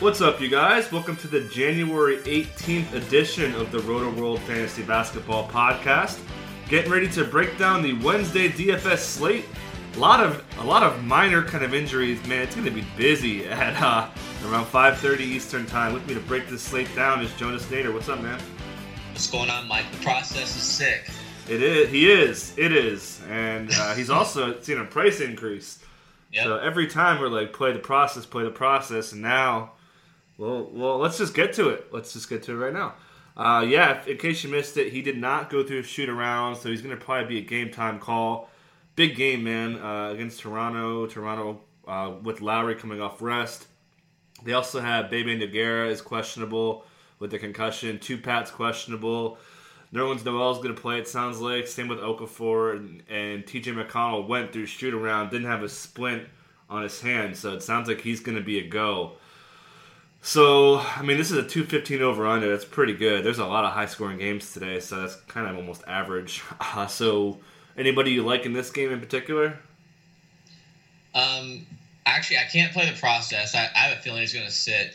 What's up, you guys? Welcome to the January 18th edition of the Roto-World Fantasy Basketball Podcast. Getting ready to break down the Wednesday DFS slate. A lot of minor kind of injuries, man. It's going to be busy at around 5:30 Eastern time. With me to break this slate down is Jonas Nader. What's up, man? What's going on, Mike? The process is sick. It is. He is. It is. And he's also seen a price increase. Yep. So every time we're like, play the process, and now... Well, let's just get to it. Let's just get to it right now. In case you missed it, he did not go through shoot-around, so he's going to probably be a game-time call. Big game, man, against Toronto. Toronto with Lowry coming off rest. They also have Bebe Nogueira is questionable with the concussion. Tupac's questionable. Nerlens Noel's going to play, it sounds like. Same with Okafor. And T.J. McConnell went through shoot-around, didn't have a splint on his hand, so it sounds like he's going to be a go. So, I mean, this is a 215 over-under. That's pretty good. There's a lot of high-scoring games today, so that's kind of almost average. So, anybody you like in this game in particular? Actually, I can't play the process. I have a feeling he's going to sit.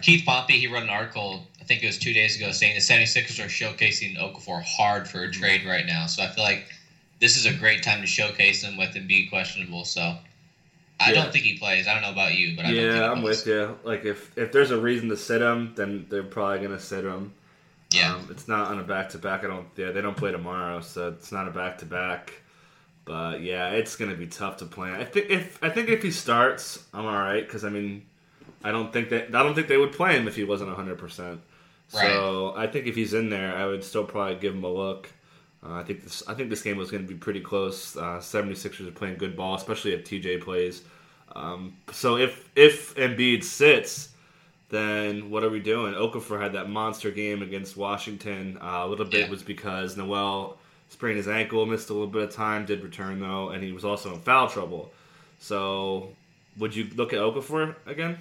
Keith Pompey, he wrote an article, I think it was 2 days ago, saying the 76ers are showcasing Okafor hard for a trade right now. So, I feel like this is a great time to showcase him with Embiid questionable, so... I don't think he plays. I don't know about you, but I don't think he plays. Yeah, I'm with you. Like, if there's a reason to sit him, then they're probably going to sit him. Yeah. It's not on a back-to-back. They don't play tomorrow, so it's not a back-to-back. But, yeah, it's going to be tough to plan. I think if he starts, I'm all right, because, I mean, I don't think they would play him if he wasn't 100%. Right. So I think if he's in there, I would still probably give him a look. I think this game was going to be pretty close. 76ers are playing good ball, especially if TJ plays. So if Embiid sits, then what are we doing? Okafor had that monster game against Washington. A little bit was because Noel sprained his ankle, missed a little bit of time, did return though, and he was also in foul trouble. So would you look at Okafor again?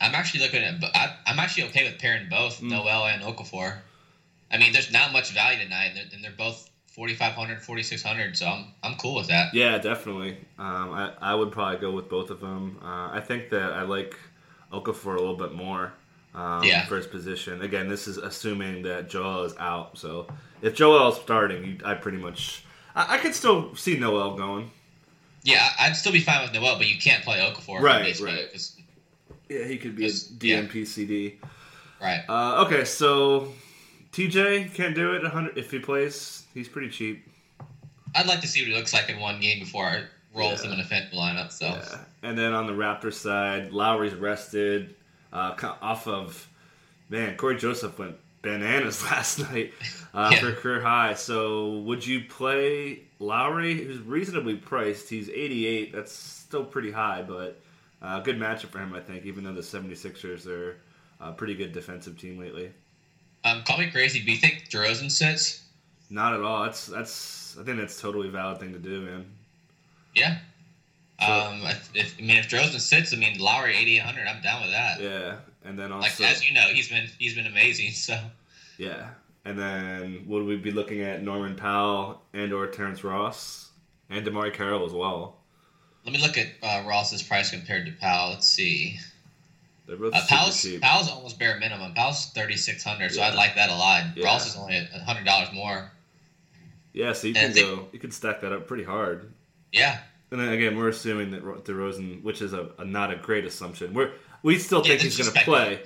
I'm actually looking at. I'm actually okay with pairing both Noel and Okafor. I mean, there's not much value tonight, and they're both 4,500, 4,600, so I'm cool with that. Yeah, definitely. I would probably go with both of them. I think that I like Okafor a little bit more for his position. Again, this is assuming that Joel is out, so if Joel's starting, I could still see Noel going. Yeah, I'd still be fine with Noel, but you can't play Okafor. Right. Yeah, he could be a DNP CD. Right. Okay, so... TJ can't do it. 100 if he plays, he's pretty cheap. I'd like to see what he looks like in one game before I roll him in a fantasy lineup. So, and then on the Raptors side, Lowry's rested off of Corey Joseph went bananas last night for a career high. So would you play Lowry? Who's reasonably priced. He's 88. That's still pretty high, but a good matchup for him, I think. Even though the 76ers are a pretty good defensive team lately. Call me crazy, do you think DeRozan sits? Not at all. I think that's a totally valid thing to do, man. Yeah. So, if DeRozan sits, Lowry 8,800, I'm down with that. Yeah, and then also, as you know, he's been amazing. So. Yeah, and then would we be looking at Norman Powell and/or Terrence Ross and Damari Carroll as well? Let me look at Ross's price compared to Powell. Let's see. Powell's almost bare minimum. Powell's 3,600, so I'd like that a lot. Yeah. Ross is only $100 more. Yeah, so you can stack that up pretty hard. Yeah. And then again, we're assuming that DeRozan, which is a not a great assumption. We still think he's going to play,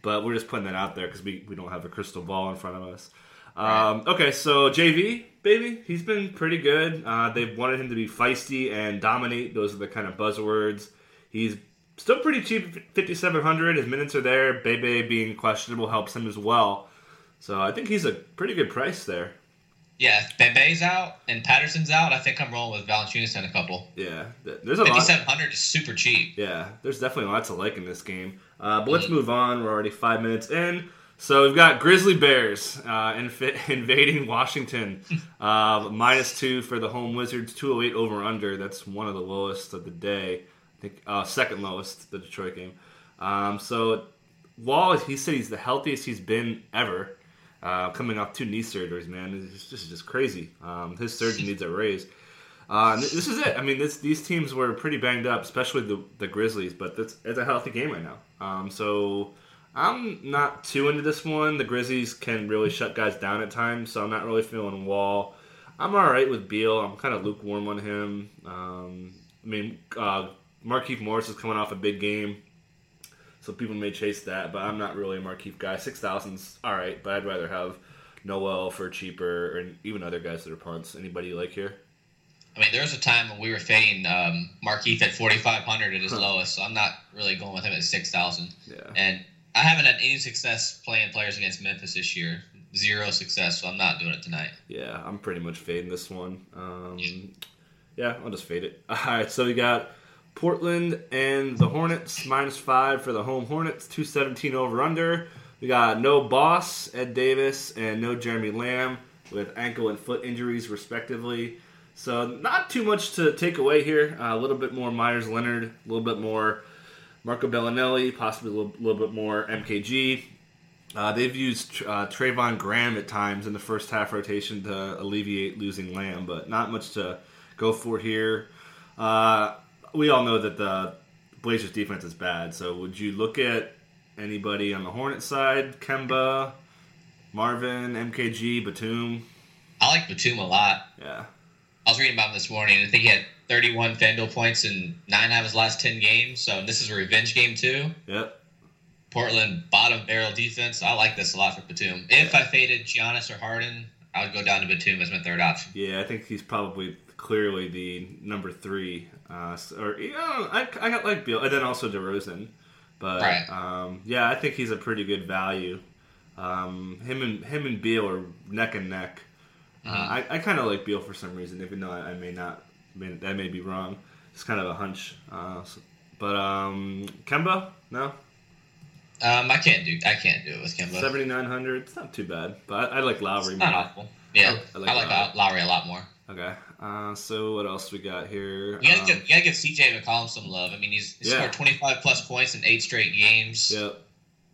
but we're just putting that out there because we don't have a crystal ball in front of us. Right. Okay, so JV, baby, he's been pretty good. They've wanted him to be feisty and dominate. Those are the kind of buzzwords. He's still pretty cheap, 5,700. His minutes are there. Bebe being questionable helps him as well. So I think he's a pretty good price there. Yeah, if Bebe's out and Patterson's out, I think I'm rolling with Valanciunas and a couple. Yeah, there's a 5,700 is super cheap. Yeah, there's definitely lots to like in this game. But let's move on. We're already 5 minutes in. So we've got Grizzly Bears invading Washington. -2 for the home Wizards, 208 over-under. That's one of the lowest of the day. I think second lowest, the Detroit game. So Wall, he said he's the healthiest he's been ever, coming off two knee surgeries, man. This is just crazy. His surgeon needs a raise. This is it. I mean, these teams were pretty banged up, especially the Grizzlies, but it's a healthy game right now. So I'm not too into this one. The Grizzlies can really shut guys down at times, so I'm not really feeling Wall. I'm all right with Beal. I'm kind of lukewarm on him. Markieff Morris is coming off a big game, so people may chase that, but I'm not really a Markieff guy. 6,000's all right, but I'd rather have Noel for cheaper, or even other guys that are punts. Anybody you like here? I mean, there was a time when we were fading Markieff at 4,500 at his lowest, so I'm not really going with him at 6,000. Yeah. And I haven't had any success playing players against Memphis this year. Zero success, so I'm not doing it tonight. Yeah, I'm pretty much fading this one. Yeah, I'll just fade it. All right, so we got Portland and the Hornets, -5 for the home Hornets, 217 over-under. We got no Boss, Ed Davis, and no Jeremy Lamb with ankle and foot injuries, respectively. So not too much to take away here. A little bit more Myers-Leonard, a little bit more Marco Bellinelli, possibly a little bit more MKG. They've used Trayvon Graham at times in the first half rotation to alleviate losing Lamb, but not much to go for here. We all know that the Blazers' defense is bad, so would you look at anybody on the Hornets side? Kemba, Marvin, MKG, Batum? I like Batum a lot. Yeah. I was reading about him this morning, and I think he had 31 FanDuel points in 9 out of his last 10 games, so this is a revenge game, too. Yep. Portland bottom barrel defense. I like this a lot for Batum. If I faded Giannis or Harden, I would go down to Batum as my third option. Yeah, I think he's probably clearly the number 3. I got like Beal, and then also DeRozan. But right. Yeah, I think he's a pretty good value. Him and Beal are neck and neck. I kind of like Beal for some reason, even though I may not. I mean, that may be wrong. It's kind of a hunch. Kemba, no. I can't do it with Kemba. 7,900. It's not too bad, but I like Lowry. It's not awful. Yeah, I like Lowry a lot more. Okay. So what else we got here? You gotta give CJ McCollum some love. I mean, he's scored 25-plus points in 8 straight games. Yep.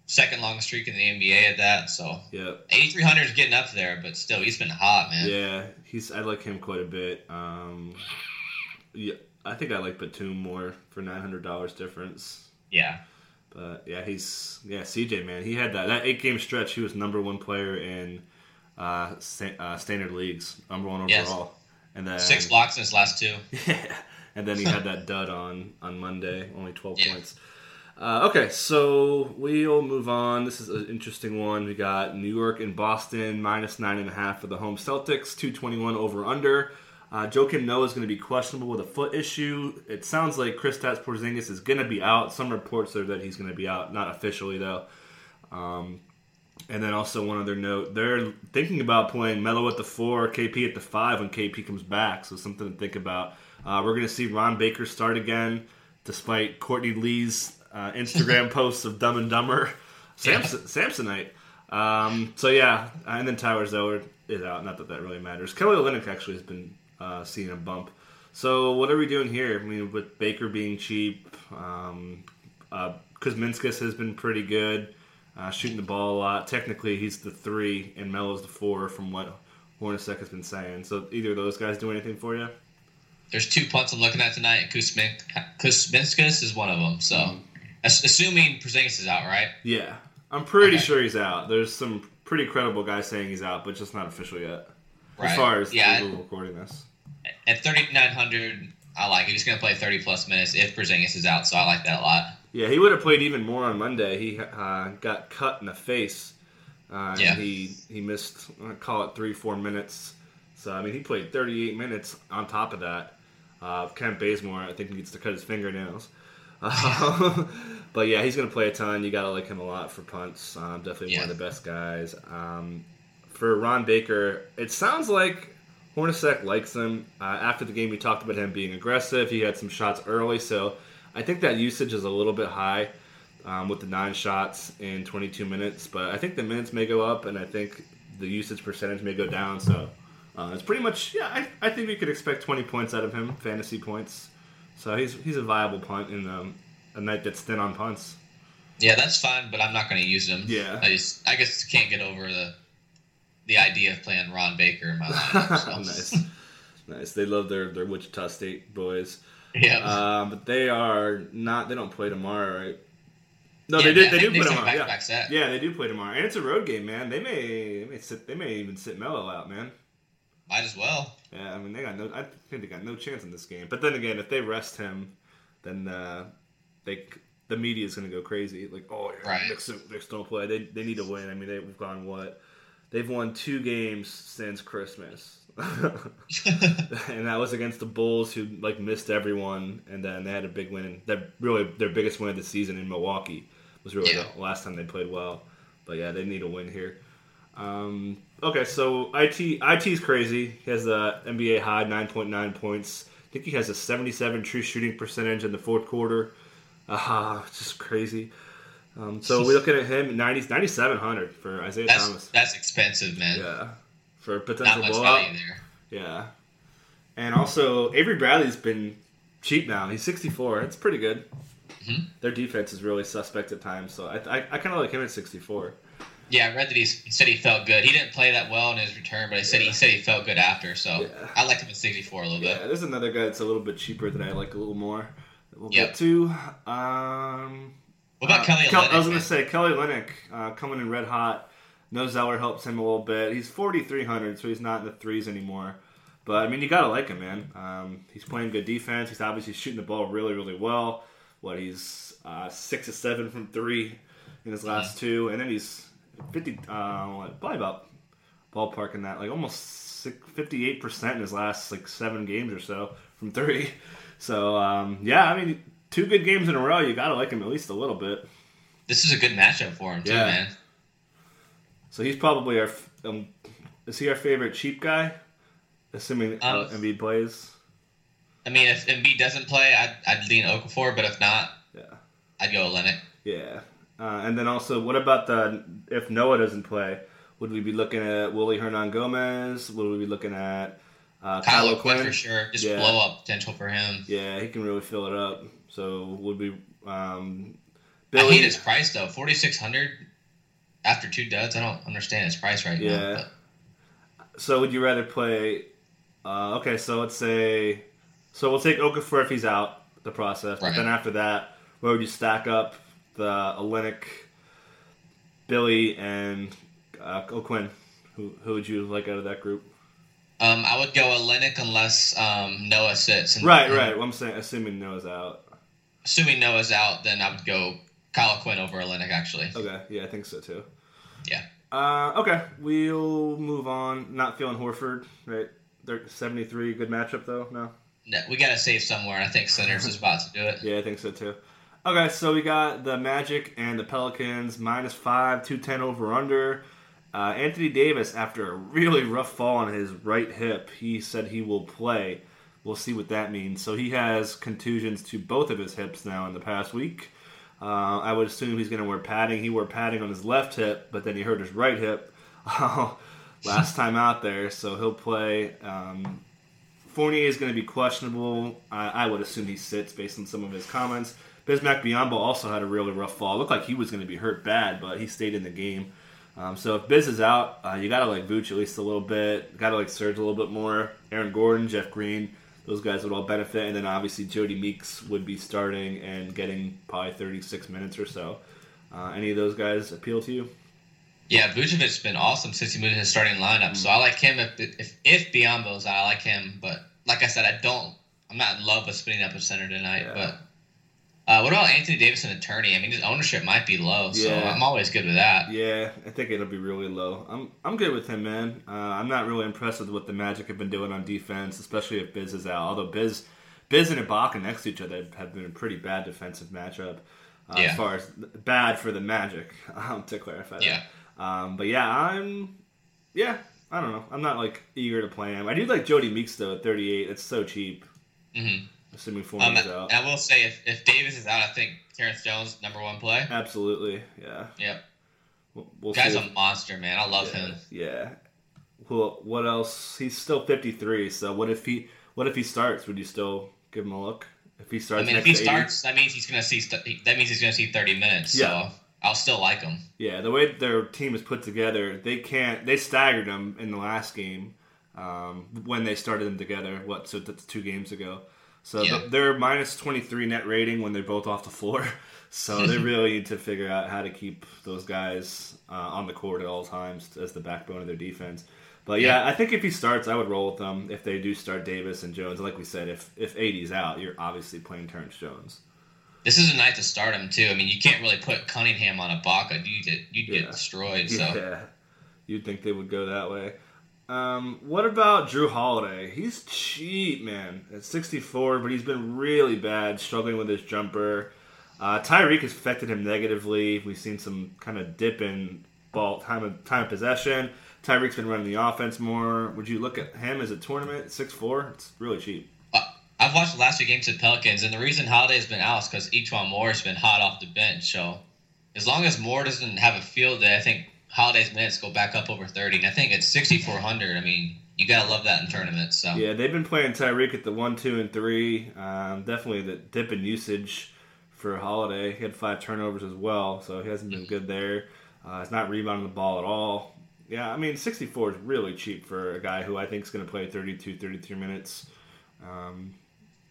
Second longest streak in the NBA at that. So 8,300 is getting up there, but still, he's been hot, man. Yeah, I like him quite a bit. Yeah, I think I like Batum more for $900 difference. Yeah. But yeah, CJ, man. He had that 8-game stretch. He was number 1 player in standard leagues, number 1 overall. Yes. And then 6 blocks in his last 2. Yeah, and then he had that dud on Monday, only 12 points. Okay, so we'll move on. This is an interesting one. We got New York and Boston, -9.5 for the home Celtics, 221 over-under. Joakim Noah is going to be questionable with a foot issue. It sounds like Kristaps Porzingis is going to be out. Some reports are that he's going to be out, not officially though. And then also one other note, they're thinking about playing Melo at the 4, KP at the 5 when KP comes back, so something to think about. We're going to see Ron Baker start again, despite Courtney Lee's Instagram posts of Dumb and Dumber. Samsonite. So yeah, and then Tyler Zeller is out, not that really matters. Kelly Olynyk actually has been seeing a bump. So what are we doing here? I mean, with Baker being cheap, Kuzminskas has been pretty good. Shooting the ball a lot. Technically, he's the 3 and Melo's the 4 from what Hornacek has been saying. So either of those guys do anything for you? There's 2 punts I'm looking at tonight, and Kuzminskas is one of them. So assuming Porzingis is out, right? Yeah. I'm pretty sure he's out. There's some pretty credible guys saying he's out, but just not official yet. Right. As far as people recording this. At 3,900, I like it. He's going to play 30-plus minutes if Porzingis is out, so I like that a lot. Yeah, he would have played even more on Monday. He got cut in the face. And he missed, call it 3-4 minutes. So, I mean, he played 38 minutes on top of that. Kent Bazemore, I think he needs to cut his fingernails. But, yeah, he's going to play a ton. You got to like him a lot for punts. Definitely one of the best guys. For Ron Baker, it sounds like Hornacek likes him. After the game, we talked about him being aggressive. He had some shots early, so I think that usage is a little bit high with the 9 shots in 22 minutes, but I think the minutes may go up, and I think the usage percentage may go down. So it's pretty much, I think we could expect 20 points out of him, fantasy points. So he's a viable punt in a night that's thin on punts. Yeah, that's fine, but I'm not going to use him. Yeah, I guess can't get over the idea of playing Ron Baker in my lineup. So. Nice. Nice. They love their Wichita State boys. Yeah. But they are not. They don't play tomorrow, right? No, yeah, they do. Yeah, they do play tomorrow. Yeah, they do play tomorrow, and it's a road game, man. They may even sit Melo out, man. Might as well. Yeah, I mean I think they got no chance in this game. But then again, if they rest him, then the media is going to go crazy. Like, oh, yeah, right. Knicks don't play. They need to win. I mean, they've gone what? They've won 2 games since Christmas, and that was against the Bulls, who like missed everyone, and then they had a big win. That really their biggest win of the season in Milwaukee was really the last time they played well. But yeah, they need a win here. Okay, so IT's crazy. He has the NBA high 9.9 points. I think he has a 77% true shooting percentage in the fourth quarter. Just crazy. So we're looking at him 9,700 for Isaiah Thomas. That's expensive, man. Yeah, for potential blowout. Yeah, and also Avery Bradley's been cheap now. He's 64. It's pretty good. Mm-hmm. Their defense is really suspect at times, so I kind of like him at 64. Yeah, I read that he said he felt good. He didn't play that well in his return, but he said he felt good after. So I liked him at 64 a little bit. Yeah, there's another guy that's a little bit cheaper that I like a little more. We'll get to. What about Kelly Olynyk? I was going to say, Kelly Olynyk coming in red hot. No Zeller helps him a little bit. He's 4,300, so he's not in the threes anymore. But, I mean, you got to like him, man. He's playing good defense. He's obviously shooting the ball really, really well. He's 6 of 7 from 3 in his last two. And then he's 50, probably about ballparking that, like almost 58% in his last 7 games or so from 3. So, I mean, 2 good games in a row, you got to like him at least a little bit. This is a good matchup for him, too, man. So he's probably our... is he our favorite cheap guy? Assuming Embiid plays? I mean, if Embiid doesn't play, I'd lean Okafor, but if not, I'd go Olynyk. Yeah. And then also, what about if Noah doesn't play, would we be looking at Willy Hernangomez? Would we be looking at Kyle O'Quinn? For sure. Just blow up potential for him. Yeah, he can really fill it up. So would we? I hate his price though, 4,600 after 2 duds. I don't understand his price right now. Yeah. So would you rather play? So let's say. So we'll take Okafor if he's out the process. Right. But then after that, where would you stack up the Olynyk, Billy, and O'Quinn? Who would you like out of that group? I would go Olynyk unless Noah sits. Right. Well, I'm saying assuming Noah's out. Assuming Noah's out, then I would go Kyle Quinn over Olynyk, actually. Okay, yeah, I think so, too. Yeah. Okay, we'll move on. Not feeling Horford, right? They're 73, good matchup, though, no? No, we got to save somewhere. I think Centers is about to do it. Yeah, I think so, too. Okay, so we got the Magic and the Pelicans, -5, 210 over-under. Anthony Davis, after a really rough fall on his right hip, he said he will play. We'll see what that means. So he has contusions to both of his hips now in the past week. I would assume he's going to wear padding. He wore padding on his left hip, but then he hurt his right hip last time out there, so he'll play. Fournier is going to be questionable. I would assume he sits based on some of his comments. Bismack Biyombo also had a really rough fall. It looked like he was going to be hurt bad, but he stayed in the game. So if Biz is out, you got to like Vooch at least a little bit. Got to like Serge a little bit more. Aaron Gordon, Jeff Green, those guys would all benefit. And then obviously Jody Meeks would be starting and getting probably 36 minutes or so. Any of those guys appeal to you? Yeah, Vucevic's been awesome since he moved in his starting lineup. Mm-hmm. So I like him. If Biyombo's out, I like him. But like I said, I'm not in love with spinning up a center tonight. Yeah. But what about Anthony Davis and Attorney? I mean, his ownership might be low, so I'm always good with that. Yeah, I think it'll be really low. I'm good with him, man. I'm not really impressed with what the Magic have been doing on defense, especially if Biz is out. Although Biz and Ibaka next to each other have been a pretty bad defensive matchup, as far as bad for the Magic, to clarify that. Yeah. I don't know. I'm not like eager to play him. I do like Jody Meeks though at 38. It's so cheap. Mm-hmm. Assuming Fournier's out. I will say, if Davis is out, I think Terrence Jones, #1 play. Absolutely, yeah. Yep. We'll guy's a monster, man. I love him. Yeah. Well, what else? He's still 53, so what if he starts? Would you still give him a look? If he starts that means he's going to see 30 minutes, so I'll still like him. Yeah, the way their team is put together, they staggered him in the last game. when they started them together. So that's 2 games ago. So they're minus 23 net rating when they're both off the floor. So they really need to figure out how to keep those guys on the court at all times as the backbone of their defense. But I think if he starts, I would roll with them. If they do start Davis and Jones, like we said, if AD's out, you're obviously playing Terrence Jones. This is a night to start him too. I mean, you can't really put Cunningham on Ibaka. You'd get destroyed. So you'd think they would go that way. What about Jrue Holiday? He's cheap, man. At 64, but he's been really bad, struggling with his jumper. Tyreke has affected him negatively. We've seen some kind of dip in ball time of possession. Tyreek's been running the offense more. Would you look at him as a tournament? 6'4"? It's really cheap. I've watched the last 2 games of the Pelicans, and the reason Holiday's been out is because Etuan Moore's been hot off the bench. So as long as Moore doesn't have a field day, I think Holiday's minutes go back up over 30. And I think it's 6,400. I mean, you got to love that in tournaments. So. Yeah, they've been playing Tyreke at the 1, 2, and 3. Definitely the dip in usage for Holiday. He had 5 turnovers as well, so he hasn't been good there. He's not rebounding the ball at all. Yeah, I mean, 64 is really cheap for a guy who I think is going to play 32, 33 minutes.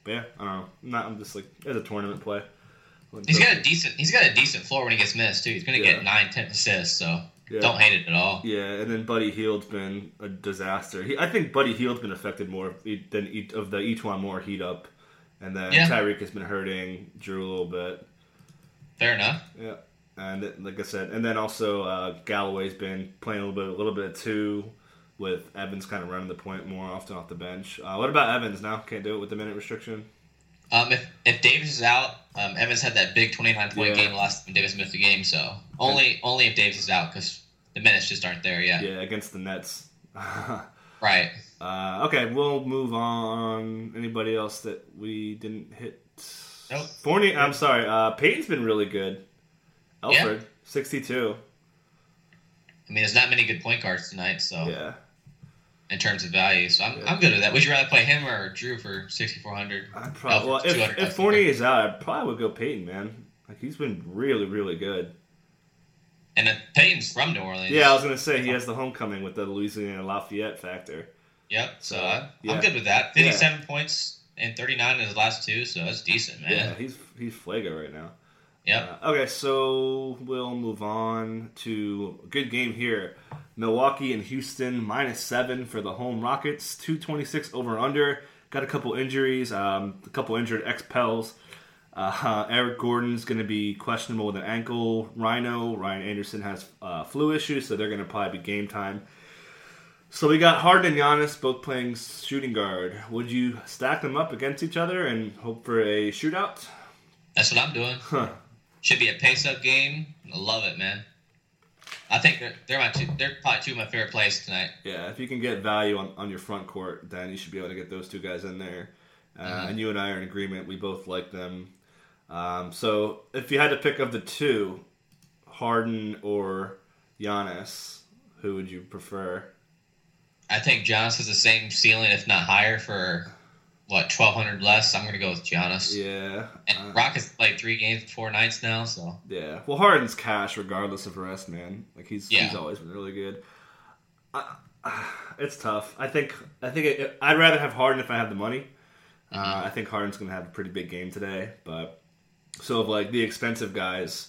But yeah, I don't know. I'm just like, as a tournament play. He's got a decent floor when he gets minutes, too. He's going to get 9, 10 assists, so don't hate it at all. Yeah, and then Buddy Hield's been a disaster. I think Buddy Hield's been affected more of the Etuan Moore heat up. And then Tyreke has been hurting Jrue a little bit. Fair enough. Yeah. And like I said, and then also Galloway's been playing a little bit too, with Evans kind of running the point more often off the bench. What about Evans now? Can't do it with the minute restriction? If Davis is out, Evans had that big 29-point game last time Davis missed the game, so only if Davis is out because the minutes just aren't there yet. Yeah, against the Nets. Right. Okay, we'll move on. Anybody else that we didn't hit? Nope. Fournier, I'm sorry. Peyton's been really good. Elfrid, 62. I mean, there's not many good point guards tonight, so in terms of value, so I'm good with that. Would you rather play him or Jrue for 6,400? If Fournier is out, I probably would go Payton, man. Like he's been really, really good. And Payton's from New Orleans. Yeah, I was gonna say he has the homecoming with the Louisiana Lafayette factor. Yep. So I'm good with that. 57 points and 39 in his last 2, so that's decent, man. Yeah, he's Flago right now. Yeah. Okay, so we'll move on to a good game here. Milwaukee and Houston, minus 7 for the home Rockets, 226 over under. Got a couple injuries, a couple injured ex-Pels. Eric Gordon's going to be questionable with an ankle. Ryan Anderson has flu issues, so they're going to probably be game time. So we got Harden and Giannis both playing shooting guard. Would you stack them up against each other and hope for a shootout? That's what I'm doing. Huh. Should be a pace-up game. I love it, man. I think they're probably 2 of my favorite plays tonight. Yeah, if you can get value on your front court, then you should be able to get those 2 guys in there. And you and I are in agreement. We both like them. So if you had to pick of the 2, Harden or Giannis, who would you prefer? I think Giannis has the same ceiling, if not higher, for... 1,200 less? I'm going to go with Giannis. Yeah. And Rockets played 3 games, 4 nights now, so... Yeah. Well, Harden's cash regardless of rest, man. Like, he's always been really good. It's tough. I think I'd rather have Harden if I have the money. I think Harden's going to have a pretty big game today, but... So, of, like, the expensive guys,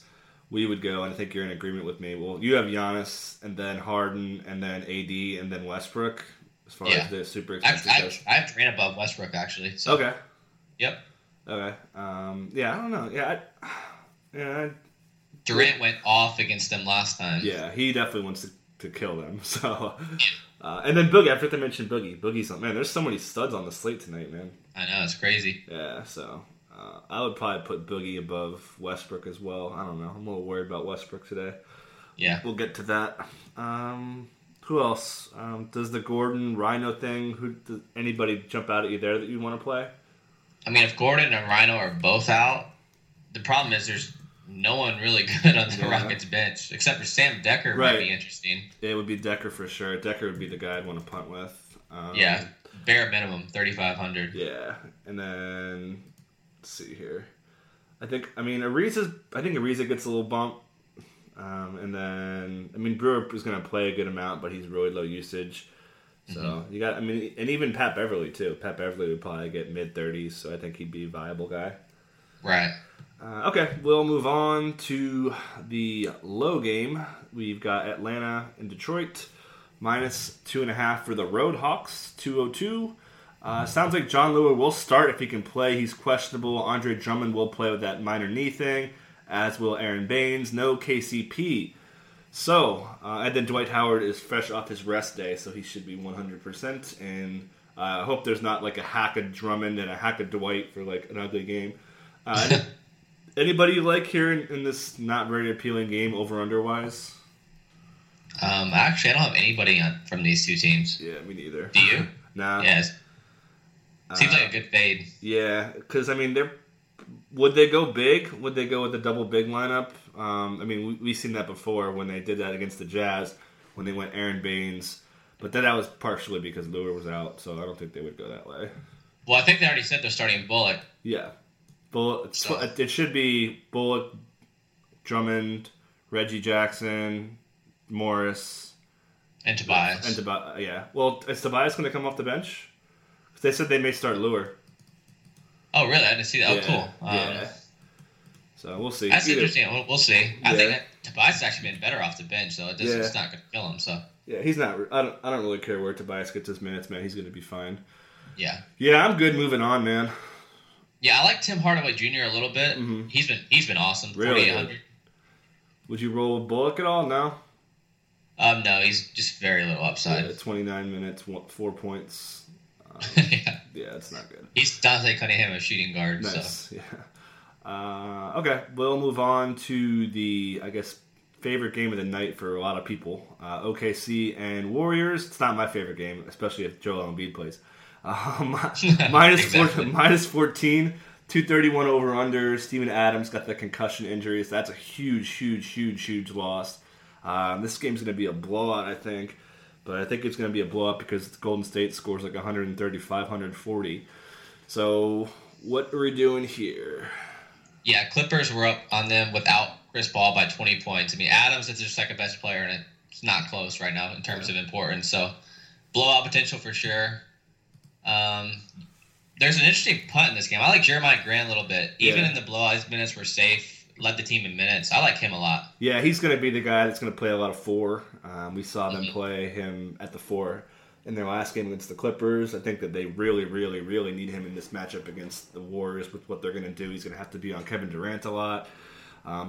we would go, and I think you're in agreement with me. Well, you have Giannis, and then Harden, and then AD, and then Westbrook... As far as the super expensive goes. I've ran above Westbrook, actually. So. Okay. Yep. Okay. Yeah, I don't know. Durant went off against them last time. Yeah, he definitely wants to kill them. So, and then Boogie. I forgot to mention Boogie. Boogie's on. Man, there's so many studs on the slate tonight, man. I know. It's crazy. Yeah, so I would probably put Boogie above Westbrook as well. I don't know. I'm a little worried about Westbrook today. Yeah. We'll get to that. Who else? Does the Gordon-Rhino thing, does anybody jump out at you there that you want to play? I mean, if Gordon and Rhino are both out, the problem is there's no one really good on the Rockets bench, except for Sam Dekker might be interesting. It would be Dekker for sure. Dekker would be the guy I'd want to punt with. Bare minimum, 3,500. Yeah, and then, let's see here. I think Ariza gets a little bump. Brewer is going to play a good amount, but he's really low usage. So you got, I mean, and even Pat Beverley too. Pat Beverley would probably get mid 30s, so I think he'd be a viable guy. Right. Okay, we'll move on to the low game. We've got Atlanta and Detroit, minus 2.5 for the Road Hawks, 202. Sounds like John Lua will start if he can play. He's questionable. Andre Drummond will play with that minor knee thing, as will Aron Baynes. No KCP. So, and then Dwight Howard is fresh off his rest day, so he should be 100%. And I hope there's not like a hack of Drummond and a hack of Dwight for like an ugly game. Anybody you like here in this not very appealing game, over-under-wise? Actually, I don't have anybody from these two teams. Yeah, me neither. Do you? Nah. Yes. Seems like a good fade. Yeah, because, I mean, would they go big? Would they go with the double big lineup? I mean, we've seen that before when they did that against the Jazz, when they went Aron Baynes. But then that was partially because Lure was out, so I don't think they would go that way. Well, I think they already said they're starting Bullock. Yeah. Bullock, so. It should be Bullock, Drummond, Reggie Jackson, Morris. And Tobias. Yeah. Well, is Tobias going to come off the bench? They said they may start Lure. Oh, really? I didn't see that. Yeah. Oh, cool. Yeah. So we'll see. That's interesting. We'll see. I think that Tobias has actually been better off the bench, so it's not going to kill him. So yeah, he's not. I don't really care where Tobias gets his minutes, man. He's going to be fine. Yeah. Yeah, I'm good. Moving on, man. Yeah, I like Tim Hardaway Jr. a little bit. Mm-hmm. He's been awesome. Really? Would you roll with Bullock at all? No. No, he's just very little upside. Yeah, 29 minutes, 4 points. Yeah, it's not good. He's Dante Cunningham, a shooting guard. Nice. So. Yeah. Okay, we'll move on to the, I guess, favorite game of the night for a lot of people. OKC and Warriors. It's not my favorite game, especially if Joel Embiid plays. Minus 14, 231 over-under. Steven Adams got the concussion injury, so that's a huge loss. This game's going to be a blowout, I think. But I think it's going to be a blowout because Golden State scores like 135, 140. So what are we doing here? Yeah, Clippers were up on them without Chris Paul by 20 points. I mean, Adams is their second-best player, and it's not close right now in terms of importance. So blowout potential for sure. There's an interesting punt in this game. I like Jeremiah Grant a little bit. Even in the blowout, his minutes were safe. Led the team in minutes. I like him a lot. Yeah, he's going to be the guy that's going to play a lot of four. We saw them play him at the four in their last game against the Clippers. I think that they really need him in this matchup against the Warriors with what they're going to do. He's going to have to be on Kevin Durant a lot.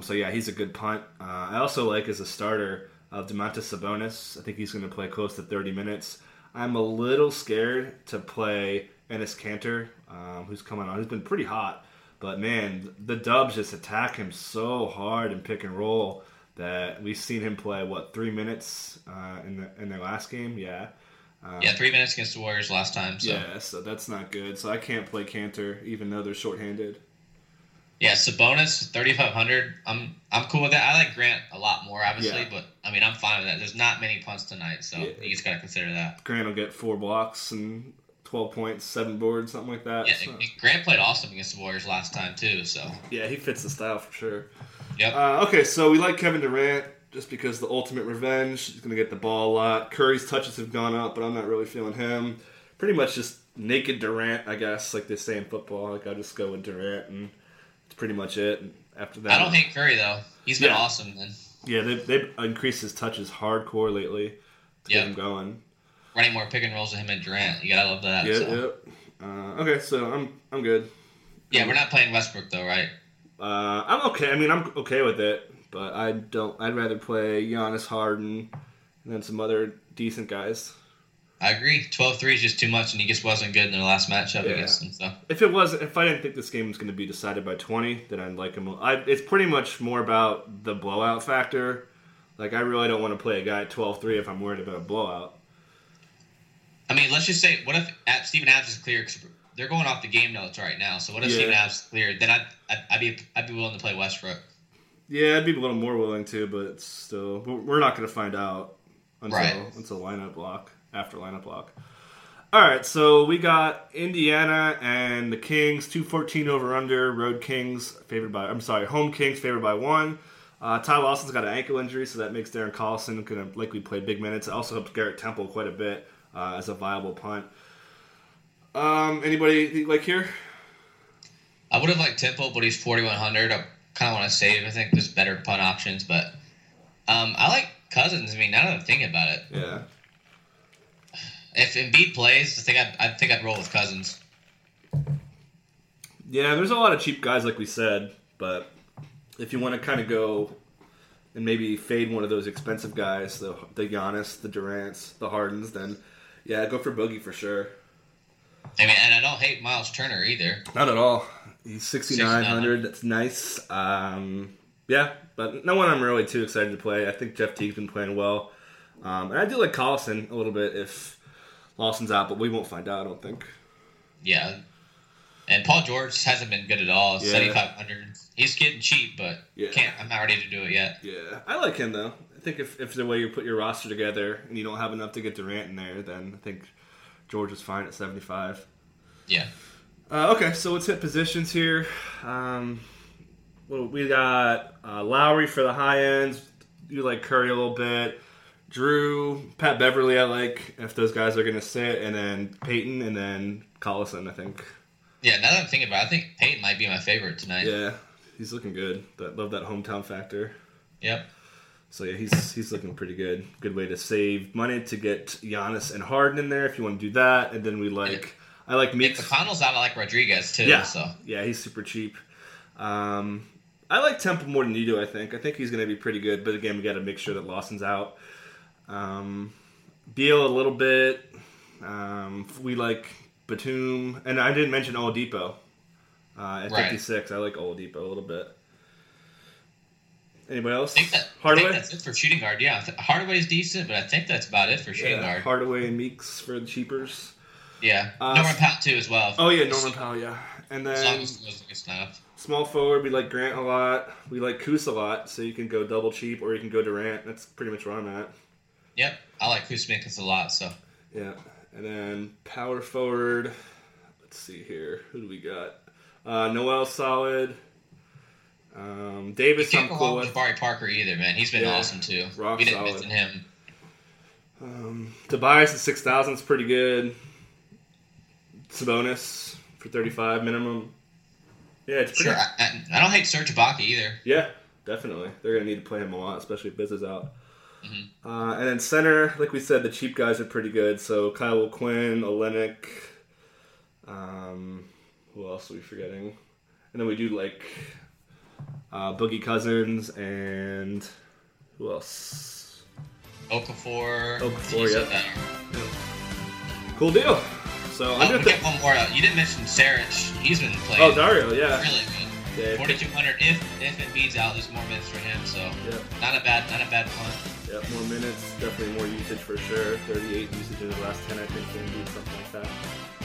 So, yeah, he's a good punt. I also like as a starter of Domantas Sabonis. I think he's going to play close to 30 minutes. I'm a little scared to play Enes Kanter, who's coming on. He's been pretty hot. But, man, the Dubs just attack him so hard in pick and roll that we've seen him play, 3 minutes in their last game? Yeah. 3 minutes against the Warriors last time. So. Yeah, so that's not good. So I can't play Kanter, even though they're shorthanded. Yeah, Sabonis, 3,500. I'm cool with that. I like Grant a lot more, obviously, but, I mean, I'm fine with that. There's not many punts tonight, so you just got to consider that. Grant will get 4 blocks and 12 points, 7 boards, something like that. Yeah, so. Grant played awesome against the Warriors last time, too. So yeah, he fits the style for sure. Yep. Okay, so we like Kevin Durant just because the ultimate revenge. He's going to get the ball a lot. Curry's touches have gone up, but I'm not really feeling him. Pretty much just naked Durant, I guess, like they say in football. Like I'll just go with Durant, and that's pretty much it. And after that, I don't hate Curry, though. He's been awesome, man. Yeah, they've increased his touches hardcore lately to get him going. Running more pick and rolls with him and Durant. You gotta love that. Yeah, so. Okay, so I'm good. Yeah, we're not playing Westbrook though, right? I'm okay. I mean, I'm okay with it, but I'd rather play Giannis, Harden, and then some other decent guys. I agree. 12-3 is just too much, and he just wasn't good in their last matchup against them. So if I didn't think this game was going to be decided by 20, then I'd like him. It's pretty much more about the blowout factor. Like I really don't want to play a guy at 12-3 if I'm worried about a blowout. I mean, let's just say, what if Steven Adams is clear? Because they're going off the game notes right now. So what if Steven Adams is clear? Then I'd be willing to play Westbrook. Yeah, I'd be a little more willing to, but still, we're not going to find out until lineup block after lineup block. All right, so we got Indiana and the Kings, 214 over under. Home Kings favored by 1. Ty Lawson's got an ankle injury, so that makes Darren Collison going to likely play big minutes. It also helps Garrett Temple quite a bit. as a viable punt. Anybody like here? I would have liked Temple, but he's 4,100. I kind of want to save. I think there's better punt options, but I like Cousins. I mean, now that I'm thinking about it, yeah. If Embiid plays, I think I'd roll with Cousins. Yeah, there's a lot of cheap guys, like we said, but if you want to kind of go and maybe fade one of those expensive guys, the Giannis, the Durants, the Hardens, then yeah, go for Boogie for sure. I mean, and I don't hate Miles Turner either. Not at all. He's 6,900. That's nice. Yeah, but no one I'm really too excited to play. I think Jeff Teague's been playing well. And I do like Collison a little bit if Lawson's out, but we won't find out, I don't think. Yeah. And Paul George hasn't been good at all. 7,500. He's getting cheap, but I'm not ready to do it yet. Yeah, I like him, though. I think if the way you put your roster together and you don't have enough to get Durant in there, then I think George is fine at 75. Yeah. Okay, so let's hit positions here. Well, we got Lowry for the high ends. You like Curry a little bit. Jrue, Pat Beverley I like, if those guys are going to sit, and then Payton, and then Collison, I think. Yeah, now that I'm thinking about it, I think Payton might be my favorite tonight. Yeah, he's looking good. Love that hometown factor. Yep. So, yeah, he's looking pretty good. Good way to save money to get Giannis and Harden in there if you want to do that. And then I like Meeks. If McConnell's out, I like Rodriguez, too. Yeah, so. Yeah, he's super cheap. I like Temple more than you do, I think. I think he's going to be pretty good. But, again, we got to make sure that Lawson's out. Beal a little bit. We like Batum, and I didn't mention Oladipo at 56. I like Oladipo a little bit. Anybody else? Hardaway? I think that's it for shooting guard. Yeah, Hardaway's decent, but I think that's about it for shooting guard. Hardaway and Meeks for the cheapers. Yeah, Norman Powell too as well. Oh yeah, Norman Powell. Yeah, and then small forward. We like Grant a lot. We like Kuz a lot. So you can go double cheap, or you can go Durant. That's pretty much where I'm at. Yep, I like Kuzminskas a lot. So yeah. And then power forward, let's see here. Who do we got? Noel's solid. Davis, I'm cool with. Jabari Parker either, man. He's been awesome, too. We didn't mention him. Tobias at 6,000 is pretty good. Sabonis for 35 minimum. Yeah, it's pretty good. Sure, I don't hate Serge Ibaka either. Yeah, definitely. They're going to need to play him a lot, especially if Biz is out. Mm-hmm. And then center, like we said, the cheap guys are pretty good. So Kyle O'Quinn, Olynyk, who else are we forgetting? And then we do like Boogie Cousins and who else? Okafor, yeah. Cool deal. So get one more out. You didn't mention Saric. He's been playing. Oh, Dario, yeah. Really good. 4,200 if Embiid's out, there's more minutes for him, so not a bad punt. Yep, more minutes, definitely more usage for sure. 38 usage in the last 10, I think, for Embiid, something like that.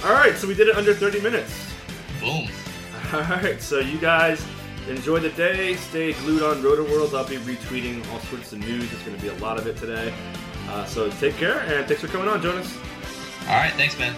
All right, so we did it under 30 minutes. Boom. All right, so you guys enjoy the day. Stay glued on RotoWorld. I'll be retweeting all sorts of news. There's going to be a lot of it today. So take care, and thanks for coming on, Jonas. All right, thanks, man.